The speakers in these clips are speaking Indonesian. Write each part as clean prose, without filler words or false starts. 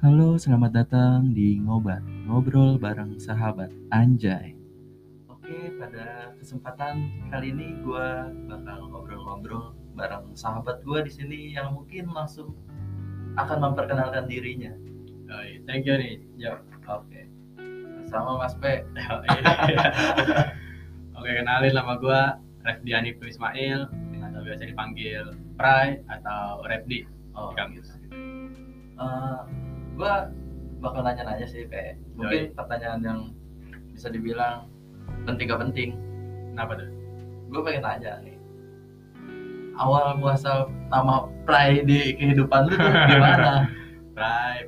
Halo, selamat datang di Ngobat, Ngobrol Bareng Sahabat, anjay. Oke, pada kesempatan kali ini gue bakal ngobrol-ngobrol bareng sahabat gue di sini yang mungkin langsung akan memperkenalkan dirinya. Oh, thank you nih, Jok. Oke, sama Mas P. Oke, kenalin nama gue Refdiani Ismail, atau biasa dipanggil Pray atau Refdi di kampus. Gue bakal nanya-nanya sih, Pe. Mungkin pertanyaan yang bisa dibilang penting gak penting. Kenapa tuh? Gue pengen nanya nih, awal muasal nama Pray di kehidupan lu tuh gimana? Pray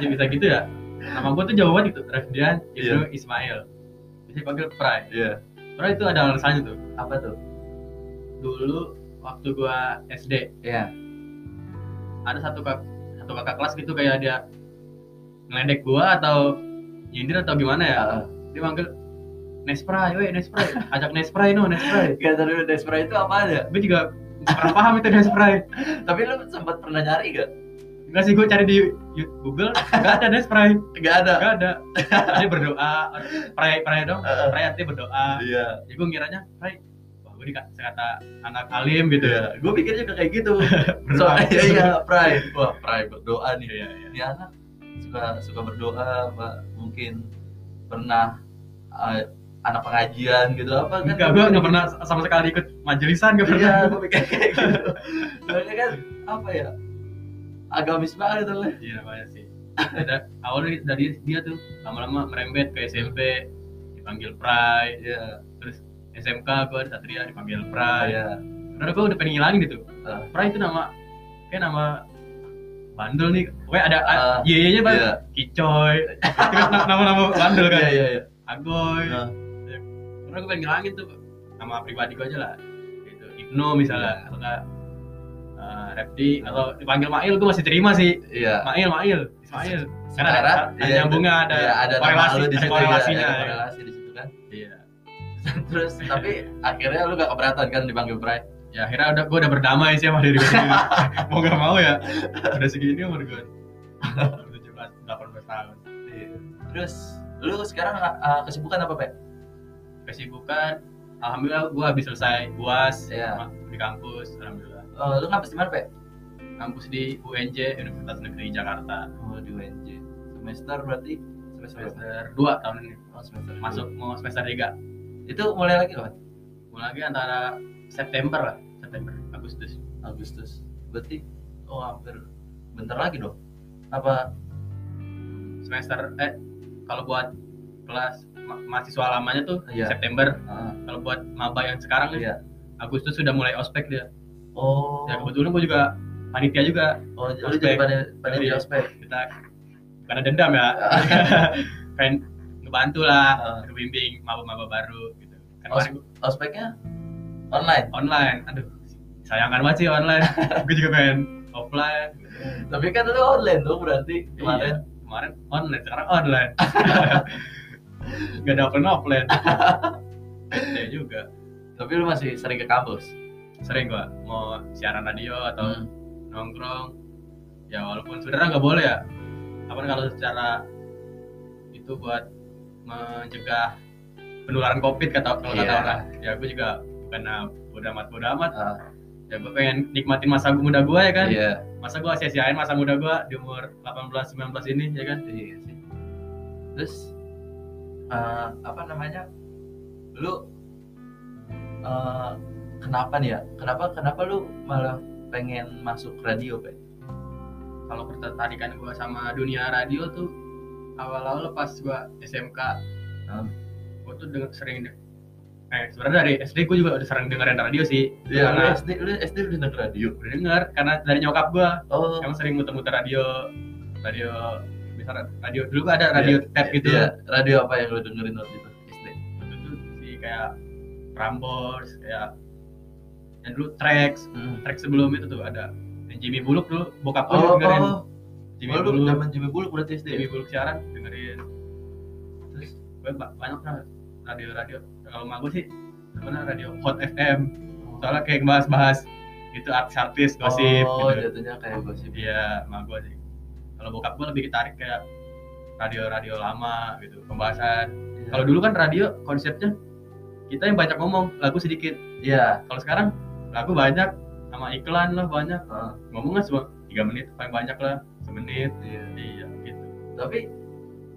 ya bisa gitu ya? Nama gue tuh jauh banget gitu, Refdian itu Ismail. Bisa dipanggil Pray. Iya. Pray itu ada alasannya tuh. Apa tuh? Dulu waktu gua SD, ada satu kakak kelas gitu, kayak dia ngeledek gua atau nyindir atau gimana ya. Dia manggil Nespray, ajak Nespray. Gak tahu Nespray itu apa aja. Gua juga kurang paham itu Nespray. Tapi lu sempat pernah nyari gak? Enggak sih, gua cari di Google, gak ada Nespray. Gak ada. Dia berdoa, pray dong, pray artinya berdoa. Iya. Jadi gua ngiranya pray gue dikata anak alim gitu ya. Gue pikirnya kayak gitu. Soalnya iya, Pray. Wah, Pray berdoa nih. Iya. Ini anak suka berdoa, Pak. Mungkin pernah anak pengajian gitu apa kan? Enggak, gue enggak pernah sama sekali ikut majelisan, enggak pernah. Iya, gue pikir kayak gitu. Soalnya kan apa ya? Agamis banget itu. Iya, banyak sih. Awalnya dari dia tuh lama-lama merembet ke SMP, dipanggil Pray. Iya. Terus SMK gue di Satria dipanggil Pray. Karena gue udah pengen ngilangin gitu. Pray itu nama bandel nih. Pokoknya ada Y-nya banget. Kicoy. Itu kan nama-nama bandel kan. Iya. Agoy. Karena gue pengen ngilangin tuh nama pribadi gue aja lah. Gitu. Ibnu misalnya atau enggak Repti atau dipanggil Mail gue masih terima sih. Iya. Mail, Ismail. Karena ada nyambungnya, ada korelasinya. Ada korelasi di situ kan. Iya. Terus tapi akhirnya lu gak keberatan kan dipanggil Pray? Ya akhirnya gue udah berdamai sih sama diri gue sendiri. Mau gak mau ya, udah segini umur gue 17-18 tahun. Terus lu sekarang kesibukan apa, Pak? Kesibukan alhamdulillah gue habis selesai UAS di kampus, alhamdulillah. Lu kampus di mana, Pak? Kampus di UNJ, Universitas Negeri Jakarta. Oh, di UNJ. Semester berarti? Semester 2 tahun ini. Oh, semester 2. Masuk mau semester 3. Itu mulai lagi kapan? Mulai lagi antara September, Agustus. Berarti hampir bentar lagi dong. Apa semester kalau buat kelas mahasiswa lamanya tuh September. Kalau buat maba yang sekarang Agustus sudah mulai ospek dia. Oh. Ya kebetulan gua juga panitia juga. Oh, lu jadi panitia ospek. Kita karena dendam ya. Kan bantulah, bimbing maba-maba baru gitu. Kan ospeknya online. Aduh, sayangkan banget sih online. Gue juga pengen offline. Gitu. Tapi kan itu online tuh berarti kemarin online, sekarang online. Gak ada offline. Ya juga. Tapi lu masih sering ke kampus? Sering gua. Mau siaran radio atau nongkrong. Ya walaupun sebenarnya nggak boleh ya. Apalagi kalau secara itu buat mencegah penularan COVID kata orang. Ya gue juga bukan bodoh amat. Ya gue pengen nikmatin masa muda gue ya kan. Masa gue sia-siain masa muda gue di umur 18-19 ini ya kan. Iya sih. Terus lu kenapa nih ya? Kenapa lu malah pengen masuk radio, Pak? Kalau ketertarikan gue sama dunia radio tuh awal-awal pas gua SMK, gua tuh sering sebenarnya dari SD gua juga udah sering dengerin radio sih. Iya, karena lu SD udah denger radio. Udah denger karena dari nyokap gua. Oh. Emang sering muter-muter radio misalnya radio dulu gua ada radio tap gitu. Iya. Radio apa yang lu dengerin waktu itu SD? Waktu itu sih kayak Prambors, kayak yang dulu track sebelum itu tuh ada Jimmy Buluk dulu, bokap gua dengerin. Dulu zaman Jimmy Buluk berarti SD. Jimmy Buluk siaran dengerin. Terus banyak kan radio. Kalau mah gue sih sebenarnya radio Hot FM. Soalnya kayak bahas-bahas itu artis-artis gosip gitu. Jatuhnya kayak gosip. Iya, mah gue sih. Kalau bokap gue lebih ditarik kayak radio-radio lama gitu, pembahasan. Kalau dulu kan radio konsepnya kita yang banyak ngomong, lagu sedikit. Iya. Kalau sekarang lagu banyak sama iklan lah banyak. Ngomongnya cuma 3 menit paling banyak lah, semenit. Iya gitu. Tapi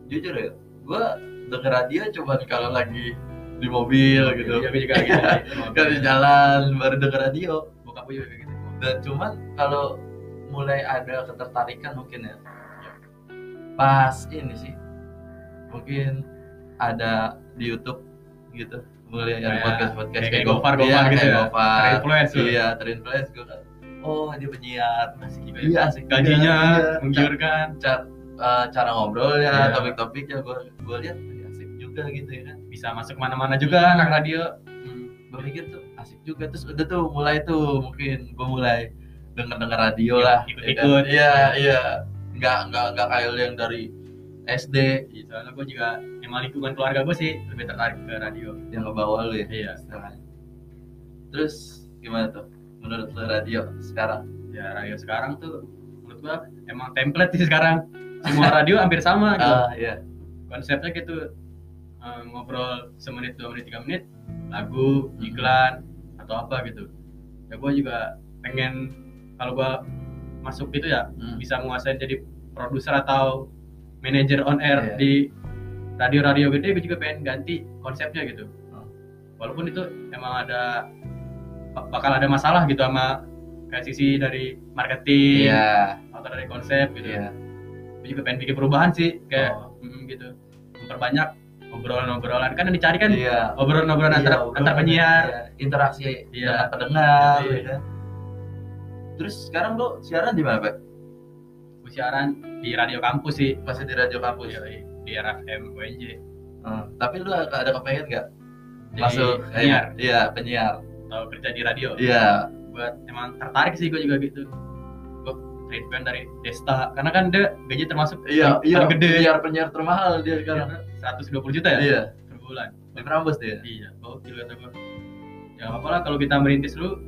jujur ya, gue denger radio coba kalau lagi di mobil gitu. Iya, juga gitu. Kalau di jalan baru denger radio, bokap gue juga gitu. Dan cuman kalau mulai ada ketertarikan mungkin ya pas ini sih mungkin ada di YouTube gitu mulai ada podcast kayak Gopar gitu ya, terinfluence iya terinfluence gue kan oh dia penyiar masih gitu ya asik gajinya menggiurkan cara ngobrolnya topik-topiknya gue lihat asik juga gitu ya kan bisa masuk mana-mana juga anak radio gue mikir tuh asik juga terus udah tuh mulai tuh mungkin gue mulai denger radio lah ikut iya nggak kayak yang dari SD gitu. Soalnya gue juga emang lingkungan keluarga gue sih lebih tertarik ke radio yang ke bawah lu ya? Iya sekarang. Terus gimana tuh menurut lu radio sekarang? Ya radio sekarang tuh menurut gue emang template sih sekarang semua radio hampir sama gitu yeah. Konsepnya gitu ngobrol semenit 2 menit 3 menit lagu, iklan, atau apa gitu ya gue juga pengen kalau gue masuk gitu ya bisa menguasai jadi produser atau manajer on air di radio-radio gede. Gue juga pengen ganti konsepnya gitu walaupun itu emang ada bakal ada masalah gitu sama kayak sisi dari marketing atau dari konsep gitu gue juga pengen bikin perubahan sih kayak gitu memperbanyak obrolan-obrolan kan yang dicari kan obrolan-obrolan antar penyiar interaksi dengan pendengar gitu. Terus sekarang lo siaran di mana, Pak? Gue siaran di radio kampus sih. Masih di radio kampus? Iya, di RFM UNJ. Tapi lo ada kepengen nggak? Masuk penyiar? Iya, penyiar. Atau kerja di radio? Iya. Buat emang tertarik sih gue juga gitu. Gue treatment dari Desta. Karena kan dia gaji termasuk gede. Penyiar termahal dia sekarang. 120 juta ya? Iya. Per bulan. Di Prambors dia? Iya. Oh, gila kata gue. Ya apalah kalau kita merintis dulu,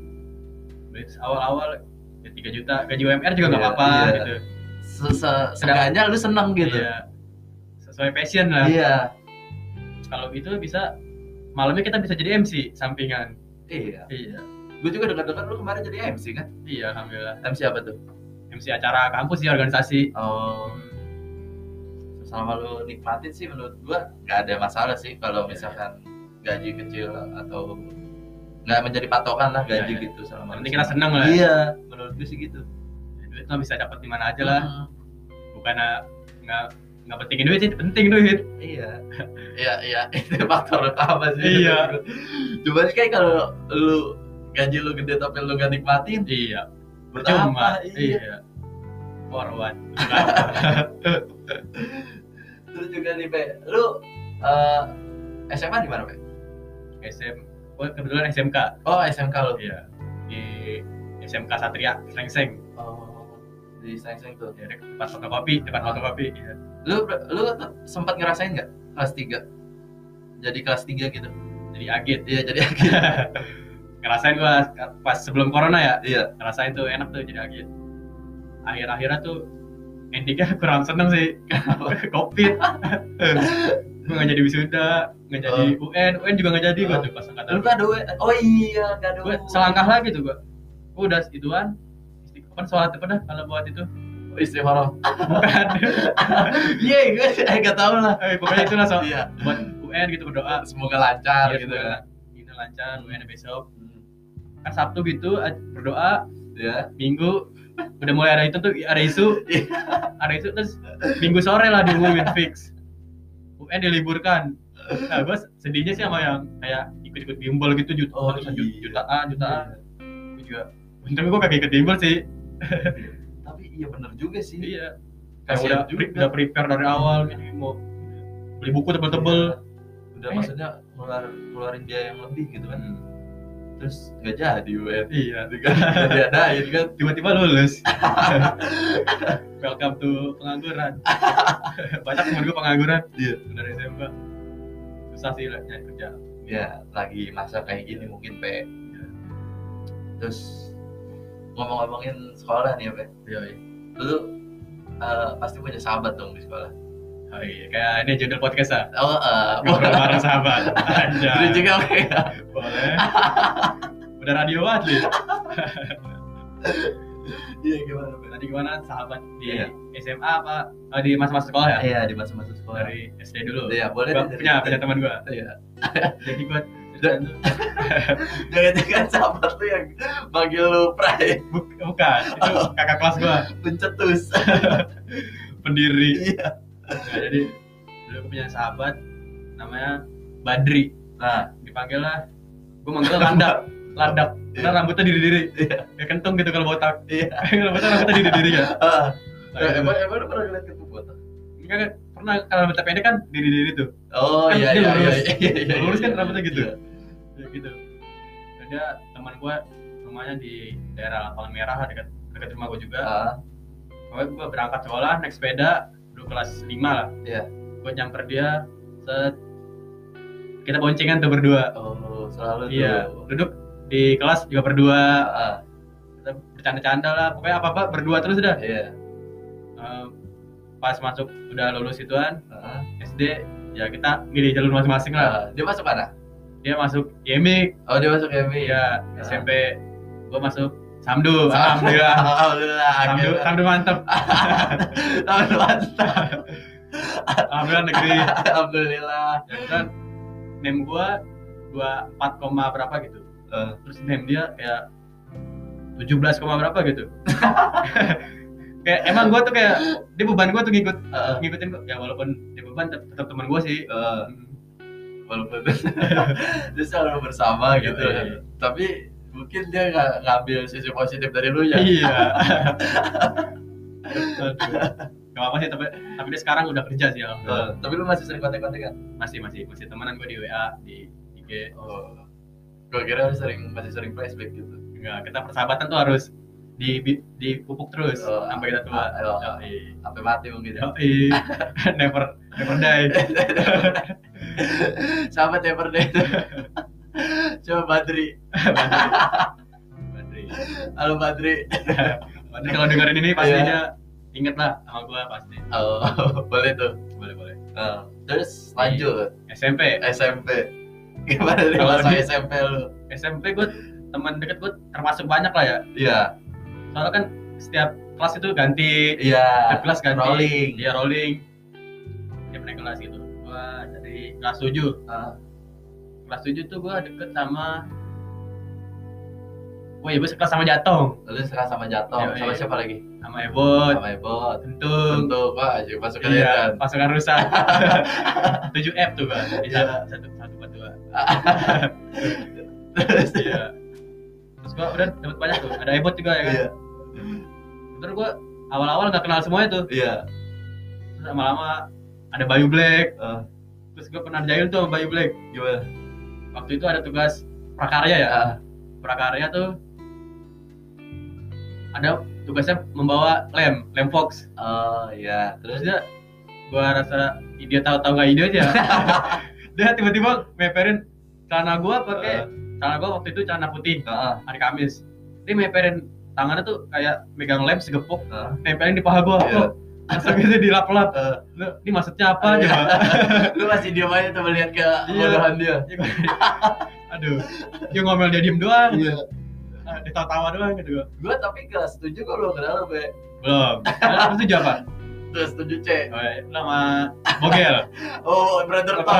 awal-awal 3 juta gaji UMR juga nggak apa-apa gitu. Seenggaknya lu senang gitu. Iya. Sesuai passion lah. Iya. Kalau gitu bisa malamnya kita bisa jadi MC sampingan. Iya. Iya. Gue juga dekat-dekat lu kemarin jadi MC kan? Iya, alhamdulillah. MC apa tuh? MC acara kampus sih organisasi. Oh. Selama lu nikmatin sih menurut gua nggak ada masalah sih kalau misalkan gaji kecil atau nggak menjadi patokan lah gaji gitu selama ini kita senang lah menurut gue sih gitu duit mah bisa dapat di mana aja lah bukan nggak pentingin duit sih penting duit iya itu faktor utama sih coba sih kayak kalau lu gaji lu gede tapi lu nggak nikmatin percuma forward terus juga nih Pak lu SMA di mana Pak kebetulan SMK. Oh, SMK lo. Iya. Di SMK Satria, Sengseng. Oh, di Sengseng tuh. Ya, depan fotokopi. Iya. Lu sempat ngerasain enggak kelas 3? Jadi kelas 3 gitu. Jadi agit. Iya, jadi agit. Ngerasain gua pas sebelum corona ya. Iya. Ngerasain tuh enak tuh jadi agit. Akhir-akhirnya tuh endingnya kurang seneng sih. Covid. Gue nggak jadi wisuda, nggak jadi UN juga nggak jadi gue tuh pas angkatan. Lu nggak ada UN? Oh iya nggak ada. Gue selangkah lagi tuh gue udah ituan. Kapan sholat itu pernah kalau buat itu? Istiqomah. Bukan. Iya gue nggak tahu lah. Pokoknya itu lah buat UN gitu berdoa semoga lancar gitu. Ini lancar UN besok. Kan Sabtu gitu berdoa. Ya. Minggu udah mulai ada itu tuh ada isu terus Minggu sore lah diumumin fix. UN diliburkan. Nah, gue sedihnya sih sama yang kayak ikut-ikut bimbel gitu jutaan. Gue juga. Tapi gue kagak ikut bimbel sih. Tapi iya benar juga sih. Iya. Kayak udah prepare dari awal gitu mau beli buku tebel-tebel. Udah maksudnya keluarin biaya yang lebih gitu kan. Terus enggak jadi UN. Iya, enggak diadain kan. Tiba-tiba lulus. Welcome to pengangguran. Banyak teman gue pengangguran. Iya, benar SMA. Susah sih lah nyari kerja. Ya, lagi masa kayak gini mungkin, Pak. Ya. Terus ngomong-ngomongin sekolah nih, Pak. Iya. Lu pasti punya sahabat dong di sekolah. Oh iya, kayak ini judul podcast lah. Oh, ngobrol bareng sahabat. Boleh juga, oke. Boleh. Udah radio banget nih. Iya, gimana? Tadi gimana sahabat di SMA apa? Oh, di masa-masa sekolah ya? Iya, di masa-masa sekolah. Dari SD dulu. Iya, boleh. Punya teman gua. Iya. Jadi gua jangan-jangan sahabat lu yang manggil lu Pray. Bukan, itu kakak kelas gua. Pencetus. Pendiri. Iya. Nah, jadi dulu aku punya sahabat namanya Badri. Nah, dipanggil lah, gue manggil landak karena rambutnya diri-diri ya, kentung gitu kalau botak. Iya, kalau botak rambutnya diri-diri ya. Emang lu pernah lihat kentung botak? Enggak, pernah. Kalau rambutnya pendek kan diri-diri tuh. Oh iya, kan, iya lurus kan rambutnya gitu ya gitu. Ada teman gue rumahnya di daerah Palang Merah, dekat rumah gue juga. Pokoknya gue berangkat sekolah naik sepeda kelas 5 lah. Iya. Gue nyamper dia, set. Kita boncengan tuh berdua. Oh, selalu tuh. Iya. Duduk di kelas juga berdua. Kita bercanda-canda lah. Pokoknya apa-apa berdua terus udah. Iya. Pas masuk udah lulus ituan, SD, ya kita milih jalur masing-masing lah. Dia masuk mana? Dia masuk YMIC. Oh, dia masuk YMIC. Iya, SMP. Gue masuk SAMDU, alhamdulillah. SAMDU mantap. Alhamdulillah negeri. Alhamdulillah. Dan name gua 24, berapa gitu. Terus name dia kayak 17, berapa gitu. Kayak emang gua tuh kayak dia beban gua tuh ngikutin gua. Ya walaupun dia beban tetap teman gua sih. Walaupun dia selalu bersama gitu. Iya. Tapi mungkin dia nggak ngambil sisi positif dari lu ya. Iya. Gak apa sih, tapi dia sekarang udah kerja sih. Tapi lu masih sering kontak-kontak kan? Masih temenan gue di WA, di IG. Oh. Gue kira masih sering flashback gitu. Enggak, kita persahabatan tuh harus dipupuk terus sampai kita tua. Sampai mati mungkin. Yoi. Never die. Sahabat never die. Coba Badri. Halo Badri kalau dengerin ini pastinya inget lah sama gue pasti. Boleh tuh. Boleh. Terus lanjut SMP. Gimana nih masa SMP lu? SMP gue teman deket gue termasuk banyak lah ya. Iya. Soalnya kan setiap kelas itu ganti. Iya. Setiap kelas ganti. Rolling. Dia naik kelas gitu. Gue dari kelas 7. Kelas 7 tuh gue deket sama gue sekelas sama Jatok. Sama siapa lagi? Sama Ebot. Kentung. Wah, pasukan iya, ya. Pasukan rusak. 7F tuh gue. Iya. 142. Terus iya. Terus gue udah dapet banyak tuh. Ada Ebot juga ya kan. Iya. Terus gue awal-awal gak kenal semuanya tuh. Iya. Terus lama-lama ada Bayu Black. Terus gue pernah jahil tuh sama Bayu Black. Gimana? Waktu itu ada tugas prakarya ya. Prakarya tuh ada tugasnya membawa Lem Fox. Oh iya. Terus dia, gue rasa dia tahu nggak ide aja. Dia tiba-tiba meperin celana gue pakai celana gue waktu itu celana putih hari Kamis. Dia meperin tangannya tuh kayak megang lem segepok, meperin di paha gue. Yeah. Langsung gitu dilap-lap. Ini maksudnya apa coba? Lu masih diam aja tuh melihat ke bodohan dia. Aduh, dia ngomel dia diem doang. Iya. Ditawa-tawa doang gitu. Gua tapi kelas 7 kok belum kenal lu, Be. Belum. Kelas 7 apa? Kelas 7C. Oh, ya. Nama Bogel. Oh, Brother Tom. Oh,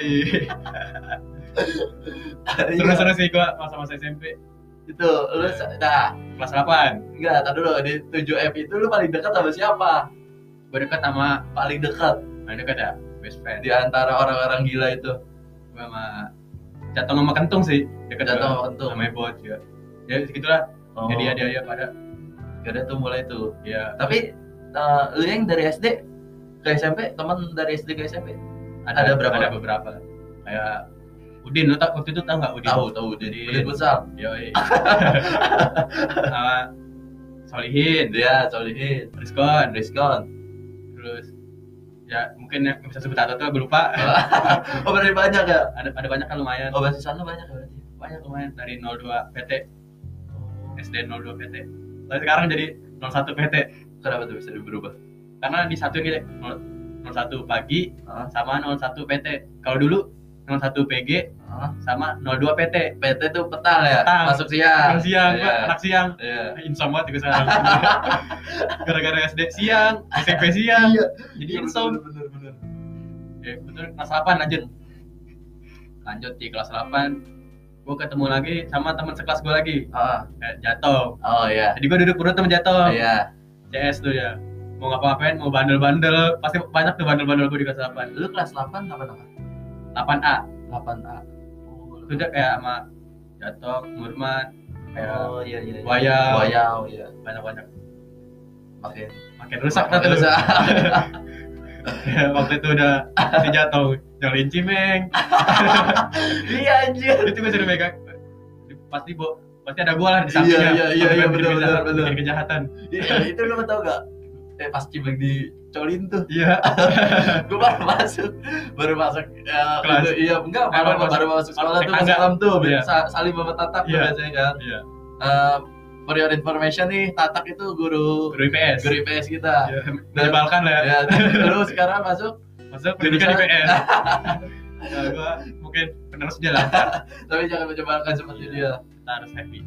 iya. Terus sih gua masa-masa SMP. Itu lu kelas 8. Enggak, tadi dulu di 7F itu lu paling dekat sama siapa? Gue dekat sama paling dekat ya, best friend. Di antara orang-orang gila itu. Gue sama Catong sama Kentung sih, dekat Kentung. Sama Ebot juga. Ya segitulah. Jadi ada pada tuh mulai tuh. Iya. Tapi lu yang dari SD ke SMP, teman dari SD ke SMP ada berapa? Ada beberapa. Kayak Udin, lu tau waktu itu tau nggak Udin? Tahu Udin. Udin besar. Yoi. Sama Solihin. Ya, Solihin. Riskon. Terus ya mungkin yang bisa sebut atau tuh gue lupa. Oh berarti banyak ya? Ada banyak kan lumayan. Oh basisan lu banyak berarti. Banyak lumayan dari 02 PT. SD 02 PT. Tapi sekarang jadi 01 PT. Kenapa tuh bisa berubah? Karena disatuin gitu, 01 pagi sama 01 PT. Kalau dulu 01 PG sama 02 PT. PT tuh petal ya? Petal. Masuk siang. Anak siang. Yeah. Insom banget juga sekarang. Gara-gara SD siang, SMP siang. Iya. Jadi insom. Bener. Ya, bener. Kelas 8 lanjut di kelas 8. Gue ketemu lagi sama teman sekelas gue lagi. Jatok. Oh iya. Yeah. Jadi gue duduk perut sama Jatok. Iya. Yeah. CS tuh ya. Mau ngapa-ngapain, mau bandel-bandel. Pasti banyak tuh bandel-bandel gue di kelas 8. Lu kelas 8 apa-apa? 8A. Itu udah kayak sama Jatok, Nurman, kayak Wayau, iya. Banyak-banyak. Makin rusak tuh. Ya, waktu itu udah si Jatok nyolin Cimeng. Iya anjir. Itu gue sering megang. Pasti ada gue lah di sampingnya. Iya, benar. Bikin kejahatan. Iya, itu lu tau gak? Pas Cimeng dicolin tuh. Iya. Gue baru masuk kelas. Gitu. Iya, enggak baru masuk sekolah tuh malam tuh. Iya. Salim sama Tatak tuh biasanya kan. Iya. For your information nih, Tatak itu guru IPS kita. Ya, menyebalkan lah ya. Terus sekarang masuk pendidikan IPS. Nah, gua mungkin penerusnya lah. Tapi jangan menyebalkan seperti dia. Kita harus happy.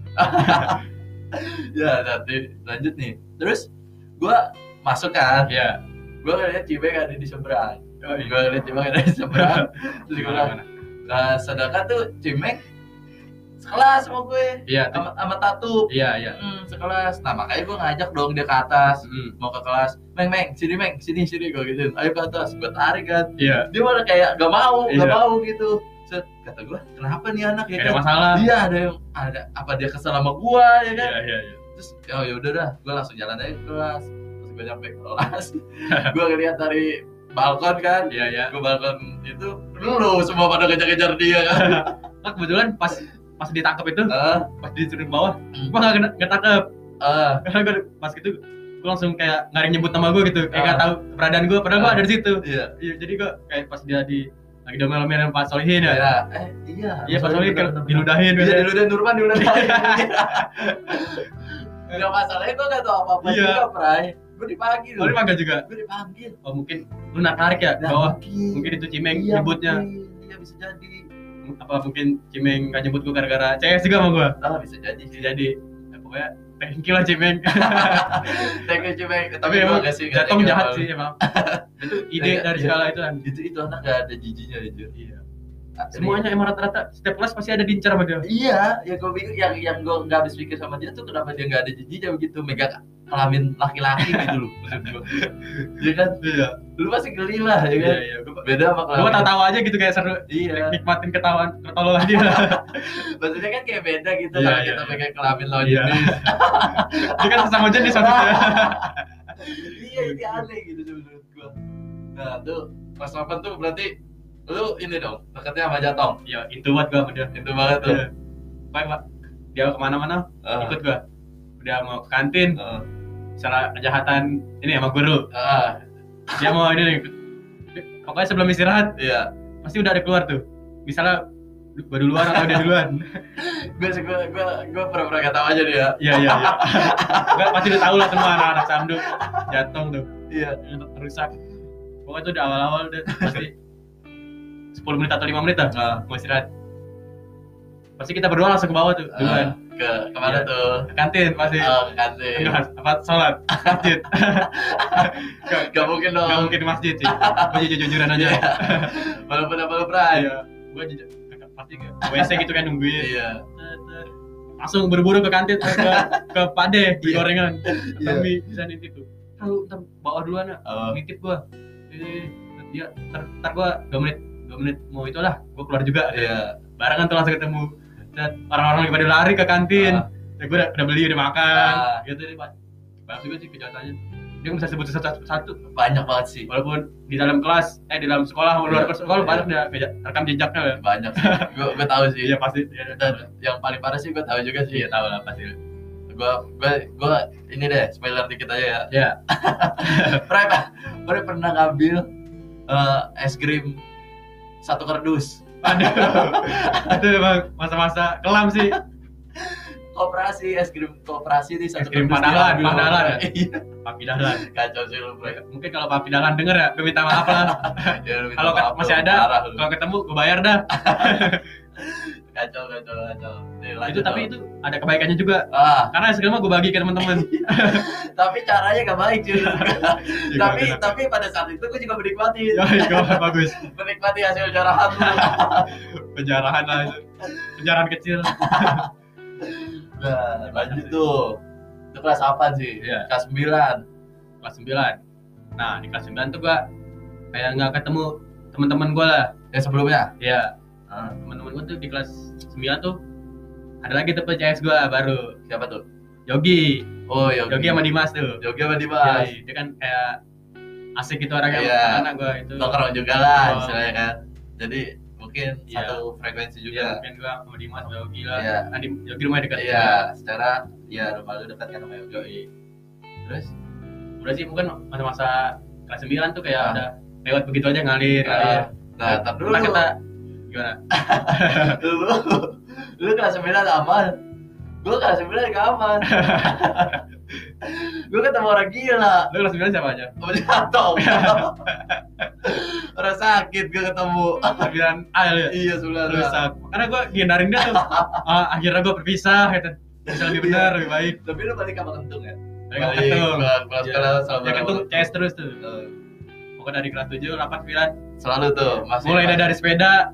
Ya, nanti lanjut nih. Terus gua masuk kan? Iya. Gua lihat Cibeng ada di seberang. Terus gua bilang, nah, sedangkan tuh Cibeng sekelas sama gue, sama Tatu, iya. Sekelas. Nah makanya gue ngajak dong dia ke atas, mau ke kelas. Meng, sini, gue gituin. Ayo ke atas, gue tarik kan. Yeah. Dia malah kayak gak mau gitu. Set, kata gue, kenapa nih anak ya? Ada masalah. Iya, ada apa dia kesel sama gue ya kan? Iya. Terus, oh yaudah dah, gue langsung jalan aja ke kelas. Terus gue nyampe kelas, gue ngeliat dari balkon kan. Iya. Gue balkon itu, dulu semua pada kejar-kejar dia kan. Nah, kebetulan pas ditangkap itu, pas disuruh bawah, gue nggak tangkap. Karena gue pas gitu, gue langsung kayak nggak nyebut nama gue gitu, kayak nggak tahu keberadaan gue. Padahal gue ada di situ. Iya. Jadi gue kayak pas dia lagi domel-domelan Pak Solihin ya. Iya. Pak Solihin diludahin. Iya, diludahin Nurman, diludahin. Gak masalahnya gue nggak tahu apa-apa juga, Pray. Gue dipanggil juga. Oh mungkin lu narik ya ke bawah. Mungkin itu Cimeng nyebutnya. Iya bisa jadi. Apa mungkin Cimeng gak nyebut gue gara-gara CS juga sama gue? Nah, bisa jadi. Ya, pokoknya thank you lah Cimeng. Thank you Cimeng. Tapi emang Catong jahat sih emang. Itu ide dari skala itu kan. Itu anak gak ada jijinya jujur. Iya. Semuanya emang rata-rata setiap kelas pasti ada diincar sama dia. Iya, gue pikir yang gue enggak habis pikir sama dia tuh kenapa dia enggak ada jijinya begitu, megang kelamin laki-laki gitu loh. Dia kan lu pasti geli lah ya kan. Iya. Beda sama kelamin. Gua tawa aja gitu kayak seru. Iya. Nikmatin ketololan dia. Maksudnya kan kayak beda gitu kalau kita megang kelamin lawan jenis. Dia kan sesama jenis maksudnya. Iya, ini aneh gitu menurut gua. Nah, tuh pas open tuh berarti lu ini dong, deketnya sama Jatong. Iya, itu buat gua bener. Itu banget tuh. Baik, Pak. Dia kemana-mana, ikut gua. Udah mau ke kantin. Secara kejahatan ini sama guru. Dia mau ini nih. Pokoknya sebelum istirahat, pasti udah ada keluar tuh. Misalnya gua duluan atau dia duluan. Gua pura-pura enggak tahu aja dia. Iya. Gua pasti udah tahu lah semua anak-anak SAMDU. Jatong tuh. Iya, rusak. Pokoknya tuh udah awal-awal udah pasti 10 menit atau 5 menit lah mau istirahat. Pasti kita berdua langsung ke bawah tuh duluan. Ke mana tuh? Ke kantin pasti. Ke kantin. Apa sholat? Masjid. Gak mungkin dong. Gak mungkin di masjid sih. Gue jujur-jujuran aja. Walaupun apa-apa perai. Gue jujur. Pasti ke WC gitu kan nungguin. Iya. Langsung buru-buru ke kantin. Ke pade. Di gorengan. Tapi bisa nitip tuh. Lalu ntar bawa duluan ya. Nitip gue. Ntar gue 2 menit mau itulah, gue keluar juga. Iya. Barengan tuh langsung ketemu. Dan orang-orang lagi pada lari ke kantin. Ya gue udah beli, udah makan. Gitu deh, Pak. Bagus juga sih kejahatannya. Dia bisa sebut satu-satu. Banyak banget sih. Walaupun di dalam kelas, di dalam sekolah, luar sekolah banyak rekam jejaknya ya. Banyak sih. Gue tahu sih. Iya pasti. Dan yang paling parah sih gue tahu juga sih. Iya tahu lah pasti. Gue ini deh spoiler dikit aja ya. Iya. Pernah ngambil es krim 1 kerdus. Aduh. Itu emang masa-masa kelam sih. koperasi, es krim koperasi di satu krim Padalan, Padalan. Papi Dahlan. Kacau sih lu, Bro. Mungkin kalau Papi Dahlan denger ya, gue minta maaf lah. Kalau masih ada, kalau ketemu gue bayar dah. Kacau. Itu tapi itu ada kebaikannya juga. Karena es krim gue bagi ke teman-teman. Tapi caranya gak baik cuy. Tapi pada saat itu gue juga menikmati. Bagus. Menikmati hasil jarahan. Penjarahan lah itu. Penjarahan kecil. Nah, lanjut tuh. Itu kelas apa sih? Iya. Kelas 9. Kelas 9. Nah, di kelas 9 tuh gua kayak enggak ketemu teman-teman gua lah yang sebelumnya. Iya. Nah, teman-teman gua tuh di kelas 9 tuh ada lagi teman CS gua baru. Siapa tuh? Yogi. Oh, Yogi. Yogi sama Dimas tuh. Yogi sama Dimas. Ya, dia kan kayak asik gitu orangnya, anak gua itu. Toker juga lah istilahnya kan. Jadi mungkin satu frekuensi juga. Mungkin gua sama Dimas sama Yogi lah. Andi Yogi rumahnya dekat. Iya, secara rumah lu dekat kan sama Yogi. Terus udah sih mungkin masa-masa kelas 9 tuh kayak ada lewat begitu aja ngalir. Nah, tapi dulu kita gimana? Lu kelas 9 aman. Gua kelas 9 enggak aman. Gue ketemu orang gila. Lu kelas 9 siapa aja? Sama Jatok. Orang sakit gue ketemu. 9A ya? Iya, 9A. Karena gue ngindarin dia tuh. Akhirnya gue berpisah gitu. Bisa lebih benar, lebih baik. Tapi lu balik sama Kentung ya? Kentung. Kelas-kelas sama Kentung CS terus tuh. Pokoknya dari kelas 7, 8, 9 selalu tuh. Mulai dari sepeda,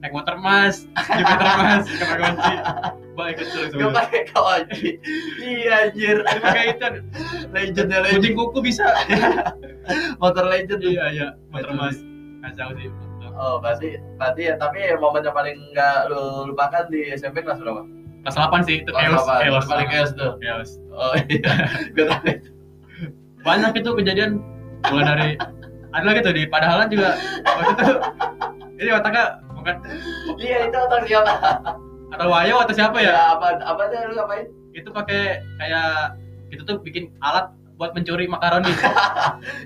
naik motor mas, Jupiter mas, kepake kunci, baik kecil sebenernya. Kepake kunci, iya anjir. Kepake itu, legend. Kucing kuku bisa. Motor legend. Iya, motor mas. Kacau sih. Oh, pasti ya, tapi momen yang paling gak lu lupakan di SMP kelas berapa? Kelas 8 sih, itu chaos. Paling chaos tuh. Chaos. Oh iya, gue tau itu. Banyak itu kejadian, mulai dari, ada lagi tuh di Padahalan juga. Waktu itu, ini otaknya bukan. Iya, itu otak siapa? Atau Wayau atau siapa ya? Ya apa tuh lu ngapain? Itu pakai kayak itu tuh bikin alat buat mencuri makaroni.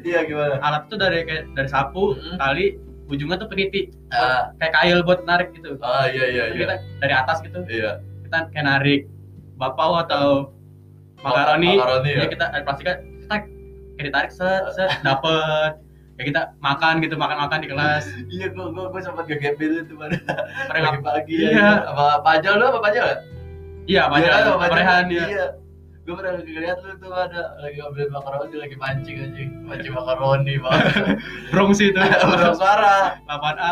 Iya gimana? Alat tuh dari sapu, tali, ujungnya tuh peniti. Kayak kail buat narik gitu. Iya. Kita dari atas gitu. Iya. Kita kayak narik bapau atau makaroni ya. Kita dari plastiknya kita ditarik set dapet. Kayak kita makan di kelas. Iya, gua sempat ngegepin itu pada pagi. Iya, apa Pajal lu apa Pajal? Iya, Pajal. Rehan dia. Iya. Gua pernah ngeliat lu tuh ada lagi ngobrol makaroni, lagi mancing anjing. Mancing makaroni banget. Brong sih itu. Brong suara. 8A.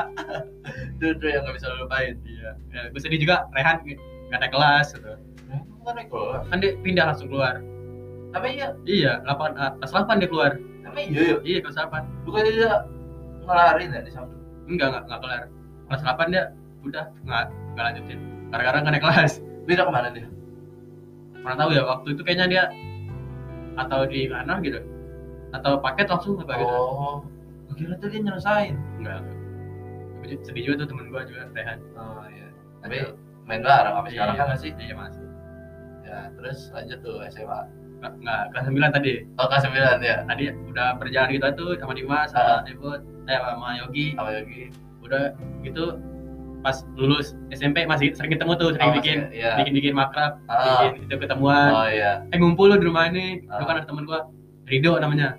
Itu yang enggak bisa lu lupain. Iya. Ya, gua sedih juga Rehan enggak naik kelas gitu. Enggak naik kelas. Kan dia pindah langsung keluar. Apa iya? Iya, 8A. Pas 8 dia keluar. Iya kelas 8. Bukannya dia ngelarin ya di SAMDU? Enggak kelar. Kelas 8 dia udah enggak lanjutin. Gara-gara enggak naik kelas. Pindah kemana dia? Mana tahu ya, waktu itu kayaknya dia atau di mana gitu. Atau paket langsung apa gitu. Oh. Kira tuh dia nyelesain. Enggak. Tapi sedih juga tuh temen gua juga Rehan. Oh iya. Tapi main bareng sampai sekarang kan sih? Iya masih. Ya, terus lanjut tuh SMA. Nggak, kelas 9 tadi. Oh, kelas 9 ya. Tadi udah berjalan gitu tuh sama Dimas, sama Debut, sama Yogi. Udah gitu pas lulus SMP masih sering ketemu tuh, sering bikin makrab, bikin itu ketemuan. Oh iya. Ngumpul lu di rumah ini. Lu kan ada temen gua, Rido namanya.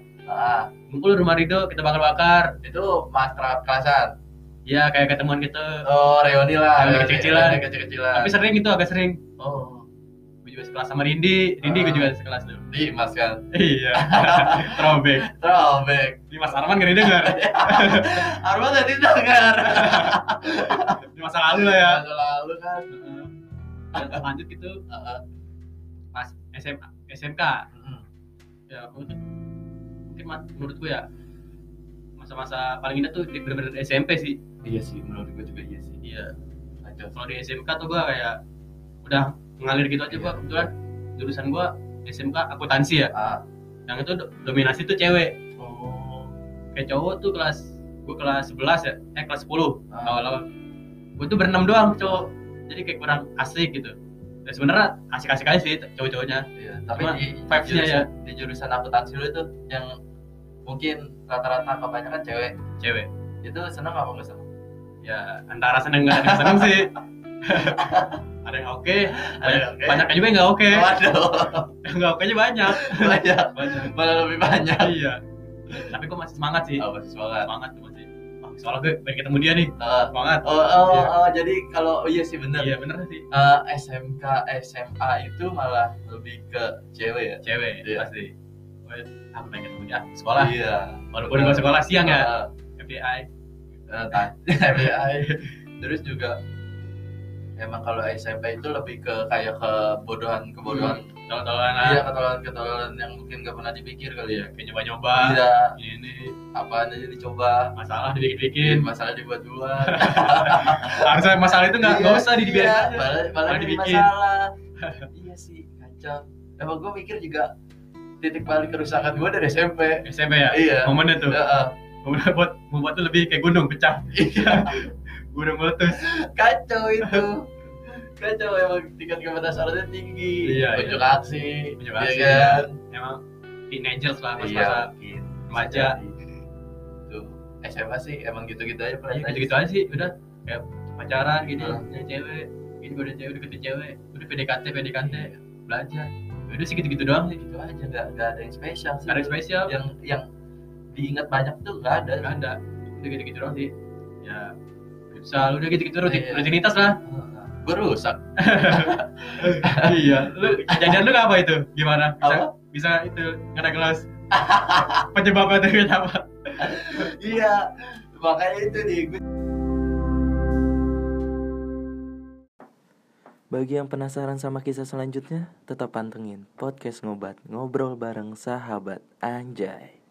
Ngumpul rumah Rido, kita bakar-bakar. Itu makrab kelasan. Iya, kayak ketemuan gitu. Oh, reuni lah. Kecil-kecilan. Tapi sering itu agak sering. Oh. Juga sekelas sama Rindi gue juga sekelas tuh. Dimas kan? Iya. Throwback. Dimas Arman gak didengar? Arman gak didengar. Di masa lalu lah ya. Masa lalu kan. Dan lanjut gitu. Pas SMK. Ya mungkin menurut gue ya masa-masa paling indah tuh bener-bener SMP sih. Iya sih, menurut gue juga iya sih. Iya. Kalau di SMK tuh gue kayak udah ngalir gitu aja. Gua kebetulan jurusan gua SMK akuntansi ya. Yang itu dominasi tuh cewek. Oh. Kayak cowok tuh kelas 11 ya. Kelas 10. Awal-awal. Gua tuh berenam doang cowok. Jadi kayak kurang asik gitu. Dan sebenarnya asik-asik aja sih cowok-cowoknya. Iya, tapi vibes-nya ya di jurusan akuntansi lu itu yang mungkin rata-rata kebanyakan cewek. Itu seneng apa enggak seneng? Ya antara seneng enggak seneng sih. Ada yang oke, banyak juga yang nggak oke. Waduh, yang nggak oke nya banyak, malah lebih banyak. Iya. Tapi gue masih semangat sih. Oh, masih semangat tuh masih. Soalnya gue pengen ketemu dia nih. Semangat. Jadi kalau iya sih benar. Iya benar sih. SMK SMA itu malah lebih ke cewek ya. Cewek iya. Pasti. Aku pengen ketemu dia sekolah. Iya. Walaupun gue sekolah siang ya. FBI. Terus juga emang kalau SMP itu lebih ke kayak kebodohan. Ketololan yang mungkin nggak pernah dipikir kali ya, kayak nyoba-nyoba. Iya. Ini apa aja dicoba. Masalah dibikin-bikin, masalah dibuat-buat. Harusnya masalah itu nggak usah dibikin. Iya, malah dibikin. Masalah. Iya sih, kacau. Emang gue mikir juga titik balik kerusakan gue dari SMP. SMP ya. Iya. Momennya tuh. Membuat tuh lebih kayak gunung pecah. Iya. Gunung meletus. Kacau itu. Kacau emang tingkat kepatasannya tinggi. Iya. Unjuk aksi. Iya kan. Emang teenagers lah masa-masa remaja. Tuh SMA sih emang gitu-gitu aja pernah. Gitu-gitu aja sih udah kayak pacaran gini, nyari cewek, gini udah cewek, deketin cewek, udah PDKT, belajar. Udah sih gitu-gitu doang sih, gitu aja. Enggak ada yang spesial sih. Ada yang spesial yang diingat banyak tuh enggak ada. Udah gitu-gitu doang sih. Ya. Soal udah gitu-gitu rutinitas lah. Berusak. Iya. Kejadian lu apa itu? Gimana? Bisa itu kena gelas. Penyebabnya itu apa? Iya. Makanya itu nih. Bagi yang penasaran sama kisah selanjutnya, tetap pantengin podcast Ngobat, ngobrol bareng sahabat anjay.